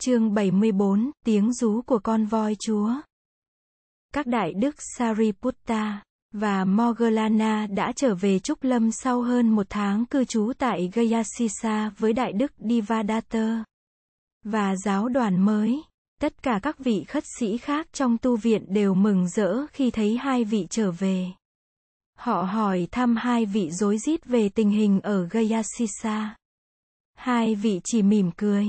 Chương 74, tiếng rú của con voi chúa. Các đại đức Sariputta và Moggalana đã trở về Trúc Lâm sau hơn một tháng cư trú tại Gaya Sisa với đại đức Devadatta và giáo đoàn mới. Tất cả các vị khất sĩ khác trong tu viện đều mừng rỡ khi thấy hai vị trở về. Họ hỏi thăm hai vị rối rít về tình hình ở Gaya Sisa. Hai vị chỉ mỉm cười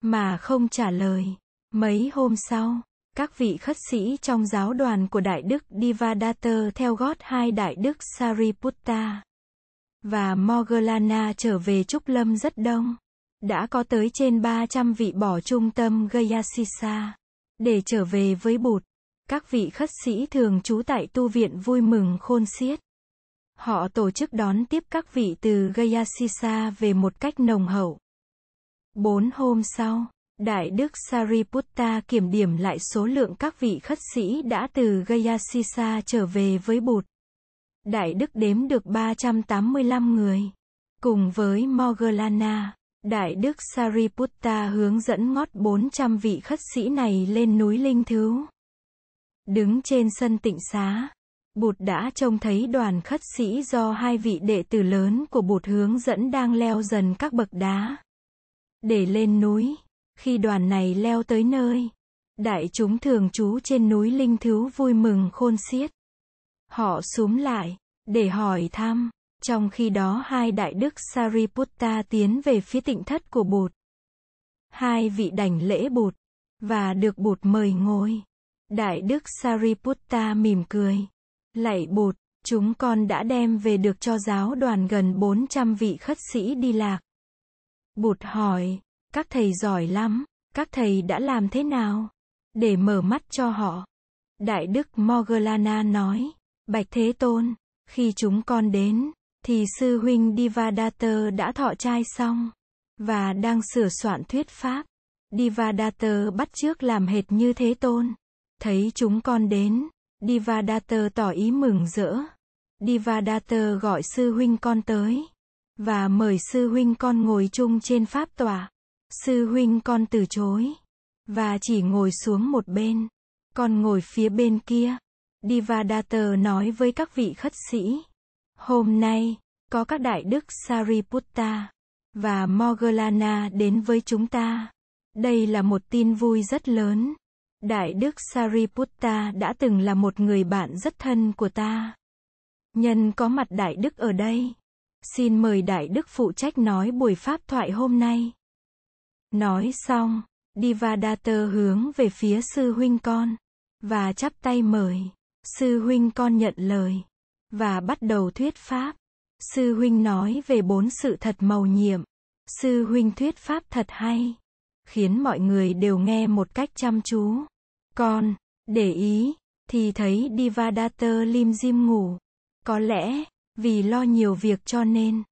mà không trả lời. Mấy hôm sau, các vị khất sĩ trong giáo đoàn của Đại Đức Devadatta theo gót hai Đại Đức Sariputta và Moggalana trở về Trúc Lâm rất đông. Đã có tới trên 300 vị bỏ trung tâm Gaya Sisa để trở về với Bụt. Các vị khất sĩ thường trú tại tu viện vui mừng khôn xiết. Họ tổ chức đón tiếp các vị từ Gaya Sisa về một cách nồng hậu. 4 hôm sau, Đại Đức Sariputta kiểm điểm lại số lượng các vị khất sĩ đã từ Gaya Sisa trở về với Bụt. Đại Đức đếm được 385 người. Cùng với Moggalana, Đại Đức Sariputta hướng dẫn ngót 400 vị khất sĩ này lên núi Linh Thứu. Đứng trên sân tịnh xá, Bụt đã trông thấy đoàn khất sĩ do hai vị đệ tử lớn của Bụt hướng dẫn đang leo dần các bậc đá để lên núi. Khi đoàn này leo tới nơi, đại chúng thường trú trên núi Linh Thứu vui mừng khôn xiết. Họ xúm lại để hỏi thăm. Trong khi đó hai đại đức Sariputta tiến về phía tịnh thất của Bụt. Hai vị đảnh lễ Bụt và được Bụt mời ngồi. Đại đức Sariputta mỉm cười. Lạy Bụt, chúng con đã đem về được cho giáo đoàn gần 400 vị khất sĩ đi lạc. Bụt hỏi, các thầy giỏi lắm, các thầy đã làm thế nào để mở mắt cho họ? Đại đức Moggalana nói, Bạch Thế Tôn, khi chúng con đến, thì sư huynh Devadatta đã thọ trai xong, và đang sửa soạn thuyết pháp. Devadatta bắt chước làm hệt như Thế Tôn. Thấy chúng con đến, Devadatta tỏ ý mừng rỡ. Devadatta gọi sư huynh con tới, và mời sư huynh con ngồi chung trên pháp tọa. Sư huynh con từ chối, và chỉ ngồi xuống một bên. Con ngồi phía bên kia. Devadatta nói với các vị khất sĩ, hôm nay, có các đại đức Sariputta và Moggalana đến với chúng ta. Đây là một tin vui rất lớn. Đại đức Sariputta đã từng là một người bạn rất thân của ta. Nhân có mặt đại đức ở đây, xin mời đại đức phụ trách nói buổi pháp thoại hôm nay. Nói xong, Devadatta hướng về phía sư huynh con, và chắp tay mời. Sư huynh con nhận lời, và bắt đầu thuyết pháp. Sư huynh nói về 4 sự thật mầu nhiệm. Sư huynh thuyết pháp thật hay, khiến mọi người đều nghe một cách chăm chú. Con để ý, thì thấy Devadatta lim dim ngủ. Có lẽ, vì lo nhiều việc cho nên,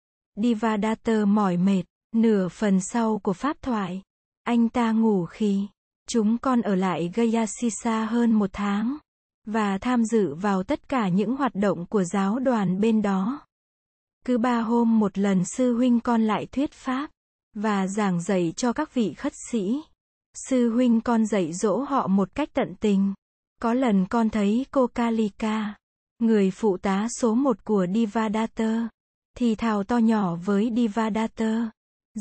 Devadatta mỏi mệt. Nửa phần sau của pháp thoại, anh ta ngủ khi chúng con ở lại Gaya Sisa hơn 1 tháng, và tham dự vào tất cả những hoạt động của giáo đoàn bên đó. Cứ 3 hôm một lần sư huynh con lại thuyết pháp, và giảng dạy cho các vị khất sĩ. Sư huynh con dạy dỗ họ một cách tận tình. Có lần con thấy Kokalika, người phụ tá số 1 của Devadatta, thì thào to nhỏ với Devadatta.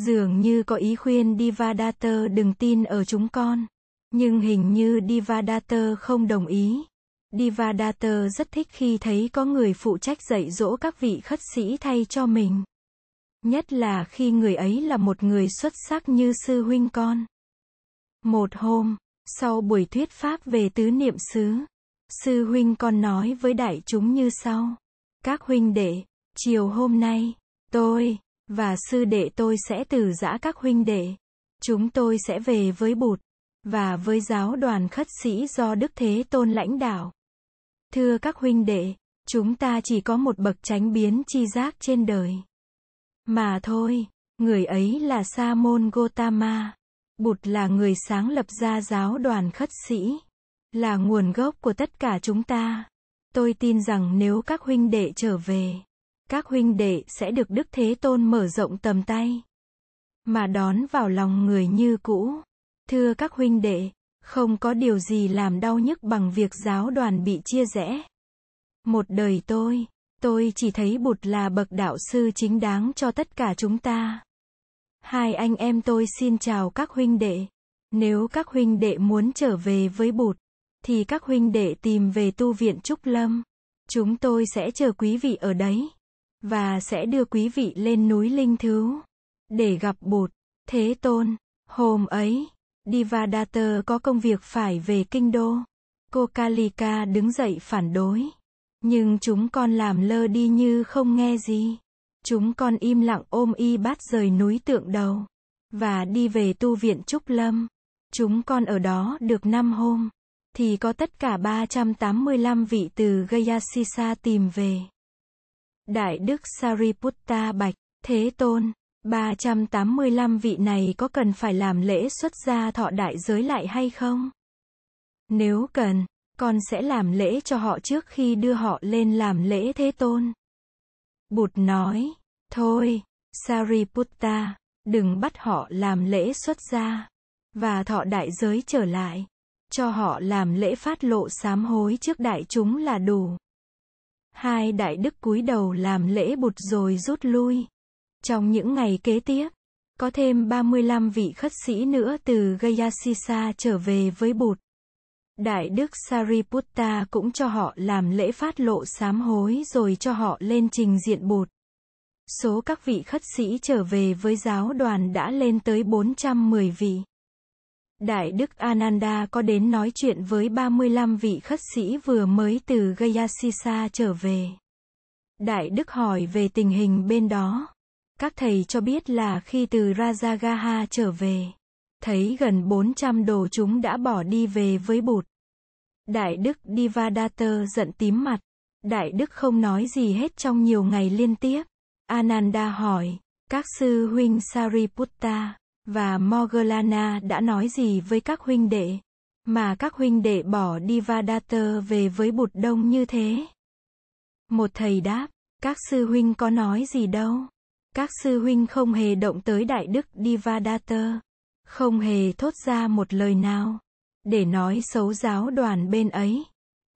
Dường như có ý khuyên Devadatta đừng tin ở chúng con. Nhưng hình như Devadatta không đồng ý. Devadatta rất thích khi thấy có người phụ trách dạy dỗ các vị khất sĩ thay cho mình. Nhất là khi người ấy là một người xuất sắc như sư huynh con. 1 hôm, sau buổi thuyết pháp về tứ niệm xứ, sư huynh con nói với đại chúng như sau. Các huynh đệ, chiều hôm nay, tôi và sư đệ tôi sẽ từ giã các huynh đệ. Chúng tôi sẽ về với Bụt và với giáo đoàn khất sĩ do Đức Thế Tôn lãnh đạo. Thưa các huynh đệ, chúng ta chỉ có một bậc chánh biến chi giác trên đời mà thôi. Người ấy là Sa môn Gotama. Bụt là người sáng lập ra giáo đoàn khất sĩ, là nguồn gốc của tất cả chúng ta. Tôi tin rằng nếu các huynh đệ trở về, các huynh đệ sẽ được Đức Thế Tôn mở rộng tầm tay, mà đón vào lòng người như cũ. Thưa các huynh đệ, không có điều gì làm đau nhức bằng việc giáo đoàn bị chia rẽ. Một đời tôi chỉ thấy Bụt là bậc đạo sư chính đáng cho tất cả chúng ta. Hai anh em tôi xin chào các huynh đệ. Nếu các huynh đệ muốn trở về với Bụt, thì các huynh đệ tìm về tu viện Trúc Lâm. Chúng tôi sẽ chờ quý vị ở đấy, và sẽ đưa quý vị lên núi Linh Thứu, để gặp Bụt, Thế Tôn. Hôm ấy, Devadatta có công việc phải về kinh đô. Kokalika đứng dậy phản đối. Nhưng chúng con làm lơ đi như không nghe gì. Chúng con im lặng ôm y bát rời núi Tượng Đầu, và đi về tu viện Trúc Lâm. Chúng con ở đó được 5 hôm, thì có tất cả 385 vị từ Gaya Sisa tìm về. Đại đức Sariputta bạch, Thế Tôn, 385 vị này có cần phải làm lễ xuất gia thọ đại giới lại hay không? Nếu cần, con sẽ làm lễ cho họ trước khi đưa họ lên làm lễ Thế Tôn. Bụt nói, thôi, Sariputta, đừng bắt họ làm lễ xuất gia, và thọ đại giới trở lại, cho họ làm lễ phát lộ sám hối trước đại chúng là đủ. Hai đại đức cúi đầu làm lễ Bụt rồi rút lui. Trong những ngày kế tiếp, có thêm 35 vị khất sĩ nữa từ Gaya Sisa trở về với Bụt. Đại đức Sariputta cũng cho họ làm lễ phát lộ sám hối rồi cho họ lên trình diện Bụt. Số các vị khất sĩ trở về với giáo đoàn đã lên tới 410 vị. Đại đức Ananda có đến nói chuyện với 35 vị khất sĩ vừa mới từ Gaya Sisa trở về. Đại đức hỏi về tình hình bên đó. Các thầy cho biết là khi từ Rajagaha trở về, thấy gần 400 đồ chúng đã bỏ đi về với Bụt. Đại đức Devadatta giận tím mặt. Đại đức không nói gì hết trong nhiều ngày liên tiếp. Ananda hỏi, các sư huynh Sariputta và Moggalana đã nói gì với các huynh đệ, mà các huynh đệ bỏ Devadatta về với Bụt đông như thế? Một thầy đáp, các sư huynh có nói gì đâu. Các sư huynh không hề động tới đại đức Devadatta, không hề thốt ra một lời nào để nói xấu giáo đoàn bên ấy.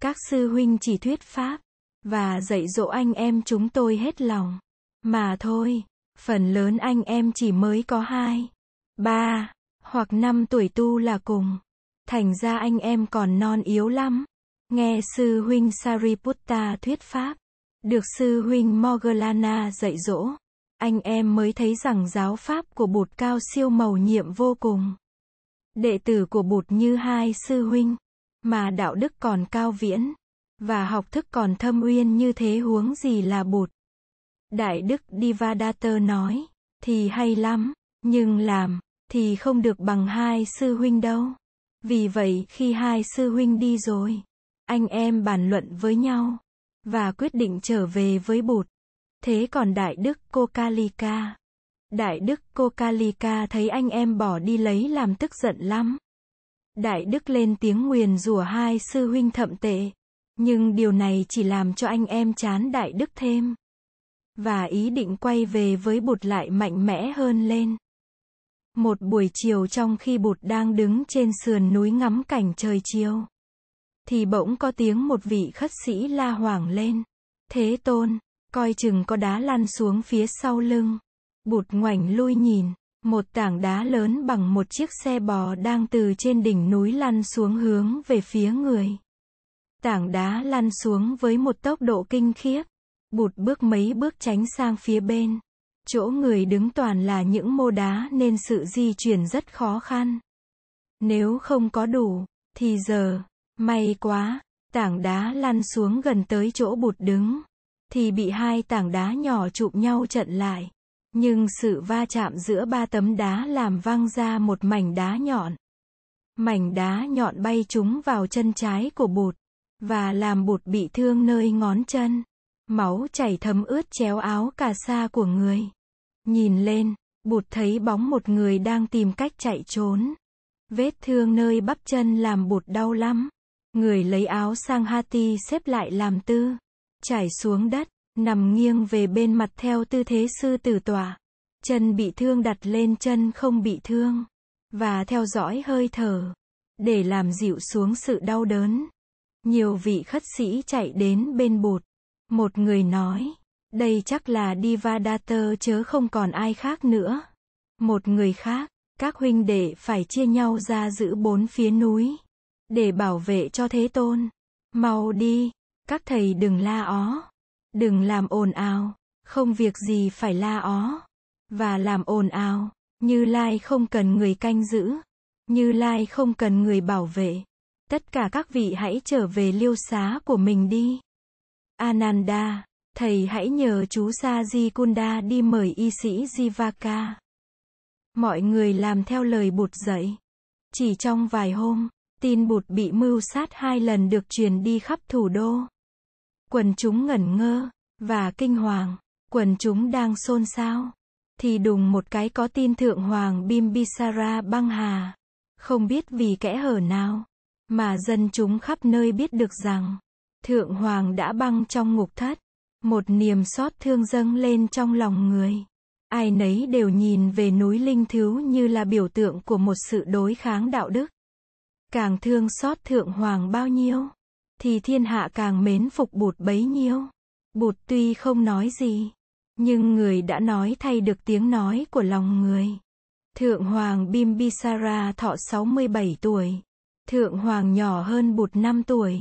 Các sư huynh chỉ thuyết pháp và dạy dỗ anh em chúng tôi hết lòng mà thôi. Phần lớn anh em chỉ mới có 2, 3 hoặc 5 tuổi tu là cùng, thành ra anh em còn non yếu lắm. Nghe sư huynh Sariputta thuyết pháp, được sư huynh Moggalana dạy dỗ, anh em mới thấy rằng giáo pháp của Bụt cao siêu mầu nhiệm vô cùng. Đệ tử của Bụt như hai sư huynh, mà đạo đức còn cao viễn, và học thức còn thâm uyên như thế huống gì là Bụt. Đại đức Devadatta nói, thì hay lắm, nhưng làm, thì không được bằng hai sư huynh đâu. Vì vậy khi hai sư huynh đi rồi, anh em bàn luận với nhau, và quyết định trở về với Bụt. Thế còn đại đức Kokalika? Đại đức Kokalika thấy anh em bỏ đi lấy làm tức giận lắm. Đại đức lên tiếng nguyền rủa hai sư huynh thậm tệ, nhưng điều này chỉ làm cho anh em chán đại đức thêm, và ý định quay về với Bụt lại mạnh mẽ hơn lên. Một buổi chiều, trong khi Bụt đang đứng trên sườn núi ngắm cảnh trời chiều, thì bỗng có tiếng một vị khất sĩ la hoảng lên, Thế Tôn, coi chừng có đá lăn xuống phía sau lưng. Bụt ngoảnh lui nhìn, một tảng đá lớn bằng một chiếc xe bò đang từ trên đỉnh núi lăn xuống hướng về phía người. Tảng đá lăn xuống với một tốc độ kinh khiếp. Bụt bước mấy bước tránh sang phía bên. Chỗ người đứng toàn là những mô đá nên sự di chuyển rất khó khăn. Nếu không có đủ, thì giờ, may quá, tảng đá lăn xuống gần tới chỗ Bụt đứng, thì bị hai tảng đá nhỏ chụp nhau chặn lại. Nhưng sự va chạm giữa ba tấm đá làm văng ra một mảnh đá nhọn. Mảnh đá nhọn bay trúng vào chân trái của Bụt, và làm Bụt bị thương nơi ngón chân. Máu chảy thấm ướt chéo áo cà sa của người. Nhìn lên, Bụt thấy bóng một người đang tìm cách chạy trốn. Vết thương nơi bắp chân làm Bụt đau lắm. Người lấy áo Sanghati xếp lại làm tư, trải xuống đất, nằm nghiêng về bên mặt theo tư thế sư tử tọa. Chân bị thương đặt lên chân không bị thương. và theo dõi hơi thở, để làm dịu xuống sự đau đớn. Nhiều vị khất sĩ chạy đến bên Bụt. Một người nói, đây chắc là Devadatta chớ không còn ai khác nữa. Một người khác, các huynh đệ phải chia nhau ra giữ bốn phía núi, để bảo vệ cho Thế Tôn. Mau đi, các thầy đừng la ó, đừng làm ồn ào, không việc gì phải la ó, và làm ồn ào. Như Lai không cần người canh giữ, Như Lai không cần người bảo vệ. Tất cả các vị hãy trở về liêu xá của mình đi. Ananda, thầy hãy nhờ chú Sa Di Kunda đi mời y sĩ Jivaka. Mọi người làm theo lời Bụt dạy. Chỉ trong vài hôm, tin Bụt bị mưu sát 2 lần được truyền đi khắp thủ đô. Quần chúng ngẩn ngơ và kinh hoàng, quần chúng đang xôn xao. Thì đùng một cái có tin Thượng Hoàng Bimbisara băng hà. Không biết vì kẽ hở nào, mà dân chúng khắp nơi biết được rằng, Thượng Hoàng đã băng trong ngục thất. Một niềm xót thương dâng lên trong lòng người. Ai nấy đều nhìn về núi Linh Thứu như là biểu tượng của một sự đối kháng đạo đức. Càng thương xót Thượng Hoàng bao nhiêu, thì thiên hạ càng mến phục Bụt bấy nhiêu. Bụt tuy không nói gì, nhưng người đã nói thay được tiếng nói của lòng người. Thượng Hoàng Bimbisara thọ 67 tuổi. Thượng Hoàng nhỏ hơn Bụt 5 tuổi.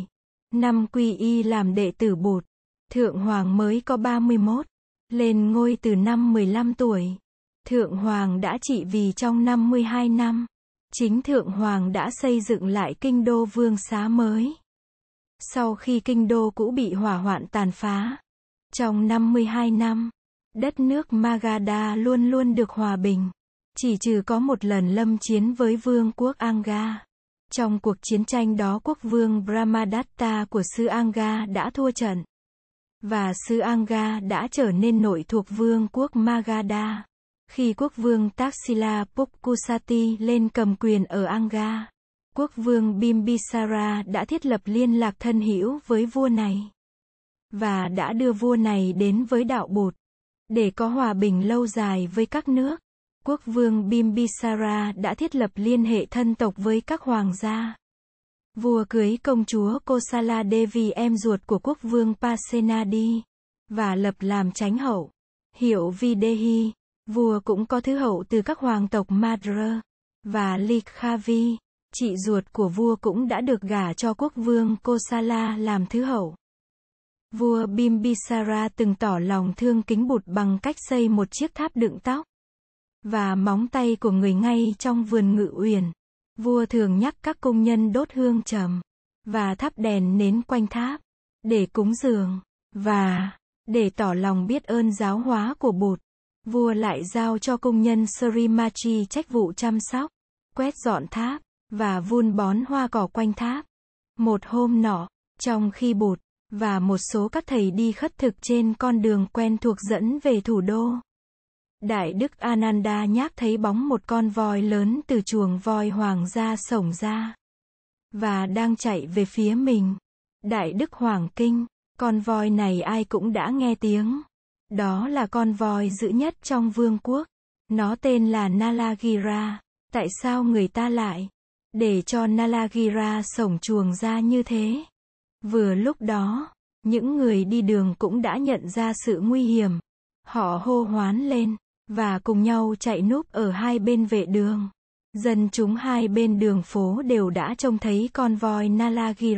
Năm quy y làm đệ tử Bụt. Thượng Hoàng mới có 31. Lên ngôi từ năm 15 tuổi. Thượng Hoàng đã trị vì trong 52 năm. Chính Thượng Hoàng đã xây dựng lại kinh đô vương xá mới, sau khi kinh đô cũ bị hỏa hoạn tàn phá. Trong 52 năm, đất nước Magadha luôn luôn được hòa bình. Chỉ trừ có một lần lâm chiến với vương quốc Anga. Trong cuộc chiến tranh đó quốc vương Brahmadatta của xứ Anga đã thua trận. Và xứ Anga đã trở nên nội thuộc vương quốc Magadha. Khi quốc vương Taksila Pukkusati lên cầm quyền ở Anga, quốc vương Bimbisara đã thiết lập liên lạc thân hữu với vua này. Và đã đưa vua này đến với đạo Bụt. Để có hòa bình lâu dài với các nước, quốc vương Bimbisara đã thiết lập liên hệ thân tộc với các hoàng gia. Vua cưới công chúa Kosala Devi em ruột của quốc vương Pasenadi, và lập làm chánh hậu, hiệu Videhi. Vua cũng có thứ hậu từ các hoàng tộc Madra, và Likhavi, chị ruột của vua cũng đã được gả cho quốc vương Kosala làm thứ hậu. Vua Bimbisara từng tỏ lòng thương kính Bụt bằng cách xây một chiếc tháp đựng tóc và móng tay của người ngay trong vườn ngự uyển. Vua thường nhắc các công nhân đốt hương trầm và thắp đèn nến quanh tháp để cúng dường, và để tỏ lòng biết ơn giáo hóa của Bụt, vua lại giao cho công nhân Srimati trách vụ chăm sóc, quét dọn tháp và vun bón hoa cỏ quanh tháp. Một hôm nọ, trong khi Bụt và một số các thầy đi khất thực trên con đường quen thuộc dẫn về thủ đô, Đại Đức Ananda Nhác thấy bóng một con voi lớn từ chuồng voi hoàng gia xổng ra, và đang chạy về phía mình. Đại Đức hoảng kinh, con voi này ai cũng đã nghe tiếng. Đó là con voi dữ nhất trong vương quốc. Nó tên là Nalagiri. Tại sao người ta lại để cho Nalagiri xổng chuồng ra như thế? Vừa lúc đó, những người đi đường cũng đã nhận ra sự nguy hiểm. Họ hô hoán lên, và cùng nhau chạy núp ở hai bên vệ đường. Dân chúng hai bên đường phố đều đã trông thấy con voi Nalagiri.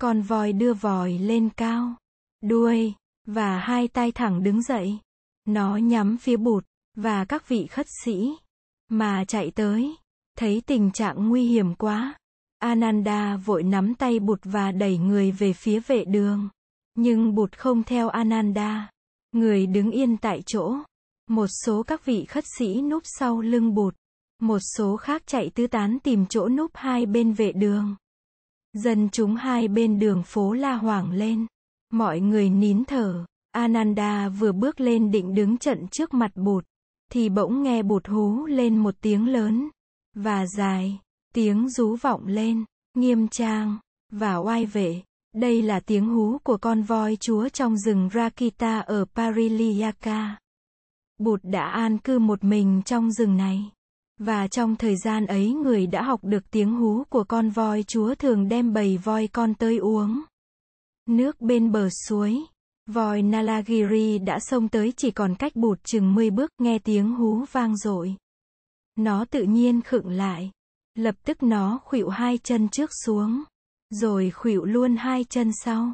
Con voi đưa vòi lên cao, đuôi và hai tai thẳng đứng dậy. Nó nhắm phía Bụt và các vị khất sĩ mà chạy tới. Thấy tình trạng nguy hiểm quá, Ananda vội nắm tay Bụt và đẩy người về phía vệ đường. Nhưng Bụt không theo Ananda. Người đứng yên tại chỗ. Một số các vị khất sĩ núp sau lưng Bụt. Một số khác chạy tứ tán tìm chỗ núp hai bên vệ đường. Dân chúng hai bên đường phố la hoảng lên. Mọi người nín thở. Ananda vừa bước lên định đứng trận trước mặt Bụt, thì bỗng nghe Bụt hú lên một tiếng lớn và dài. Tiếng rú vọng lên, nghiêm trang và oai vệ. Đây là tiếng hú của con voi chúa trong rừng Rakita ở Pariliyaka. Bụt đã an cư một mình trong rừng này. Và trong thời gian ấy người đã học được tiếng hú của con voi chúa thường đem bầy voi con tới uống nước bên bờ suối. Voi Nalagiri đã xông tới chỉ còn cách Bụt chừng 10 bước, nghe tiếng hú vang dội. Nó tự nhiên khựng lại. Lập tức nó khuỵu hai chân trước xuống. Rồi khuỵu luôn hai chân sau.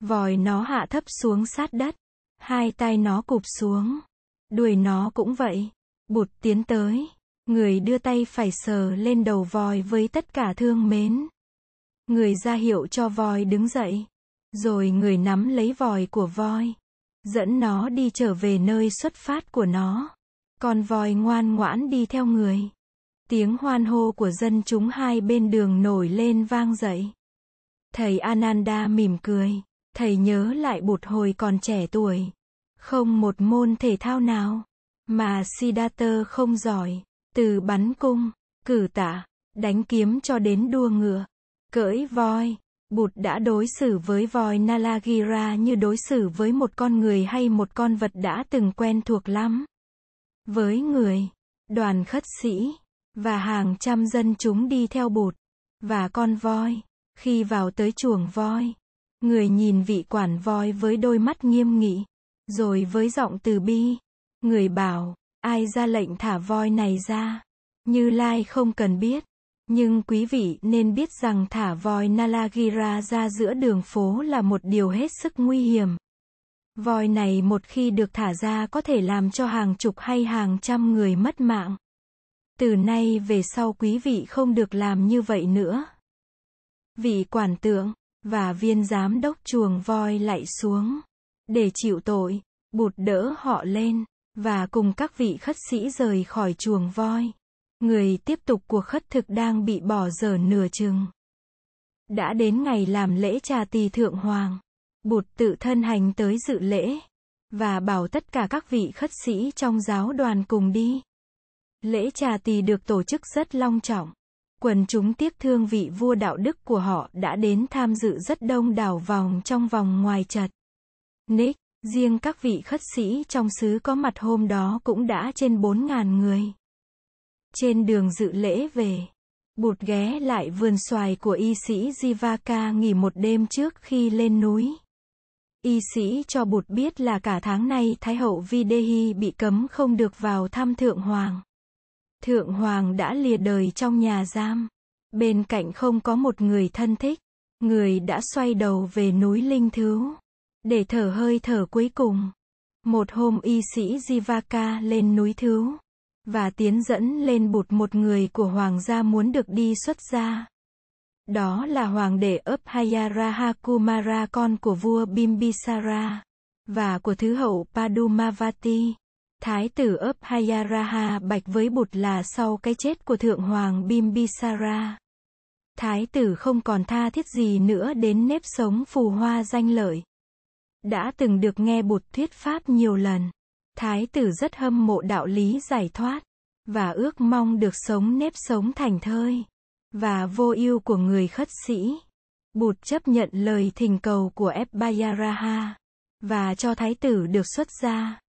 Vòi nó hạ thấp xuống sát đất. Hai tay nó cụp xuống. Đuôi nó cũng vậy. Bụt tiến tới. Người đưa tay phải sờ lên đầu voi với tất cả thương mến. Người ra hiệu cho voi đứng dậy. Rồi người nắm lấy vòi của voi. Dẫn nó đi trở về nơi xuất phát của nó. Con voi ngoan ngoãn đi theo người. Tiếng hoan hô của dân chúng hai bên đường nổi lên vang dậy. Thầy Ananda mỉm cười. Thầy nhớ lại Bụt hồi còn trẻ tuổi. Không một môn thể thao nào mà Siddhartha không giỏi. Từ bắn cung, cử tạ, đánh kiếm cho đến đua ngựa, cưỡi voi. Bụt đã đối xử với voi Nalagiri như đối xử với một con người hay một con vật đã từng quen thuộc lắm. Với người, đoàn khất sĩ, và hàng trăm dân chúng đi theo Bụt, và con voi. Khi vào tới chuồng voi, người nhìn vị quản voi với đôi mắt nghiêm nghị, rồi với giọng từ bi, người bảo, ai ra lệnh thả voi này ra? Như Lai không cần biết, nhưng quý vị nên biết rằng thả voi Nalagiri ra giữa đường phố là một điều hết sức nguy hiểm. Voi này một khi được thả ra có thể làm cho hàng chục hay hàng trăm người mất mạng. Từ nay về sau quý vị không được làm như vậy nữa. Vị quản tượng và viên giám đốc chuồng voi lạy xuống để chịu tội. Bụt đỡ họ lên và cùng các vị khất sĩ rời khỏi chuồng voi. Người tiếp tục cuộc khất thực đang bị bỏ dở nửa chừng. Đã đến ngày làm lễ trà tỳ thượng hoàng, Bụt tự thân hành tới dự lễ và bảo tất cả các vị khất sĩ trong giáo đoàn cùng đi. Lễ trà tỳ được tổ chức rất long trọng. Quần chúng tiếc thương vị vua đạo đức của họ đã đến tham dự rất đông đảo vòng trong vòng ngoài chật. Nick, riêng các vị khất sĩ trong xứ có mặt hôm đó cũng đã trên 4.000 người. Trên đường dự lễ về, Bụt ghé lại vườn xoài của y sĩ Jivaka nghỉ một đêm trước khi lên núi. Y sĩ cho Bụt biết là cả tháng nay Thái hậu Videhi bị cấm không được vào thăm Thượng Hoàng. Thượng Hoàng đã lìa đời trong nhà giam. Bên cạnh không có một người thân thích. Người đã xoay đầu về núi Linh Thứu để thở hơi thở cuối cùng. Một hôm y sĩ Jivaka lên núi Thứu và tiến dẫn lên Bụt một người của Hoàng gia muốn được đi xuất gia. Đó là Hoàng đệ Úp Hayaraha Kumara con của vua Bimbisara và của Thứ hậu Padumavati. Thái tử Úp Hayaraha bạch với Bụt là sau cái chết của Thượng Hoàng Bimbisara, Thái tử không còn tha thiết gì nữa đến nếp sống phù hoa danh lợi. Đã từng được nghe Bụt thuyết pháp nhiều lần, Thái tử rất hâm mộ đạo lý giải thoát, và ước mong được sống nếp sống thành thơi và vô ưu của người khất sĩ. Bụt chấp nhận lời thỉnh cầu của Úp Hayaraha và cho Thái tử được xuất gia.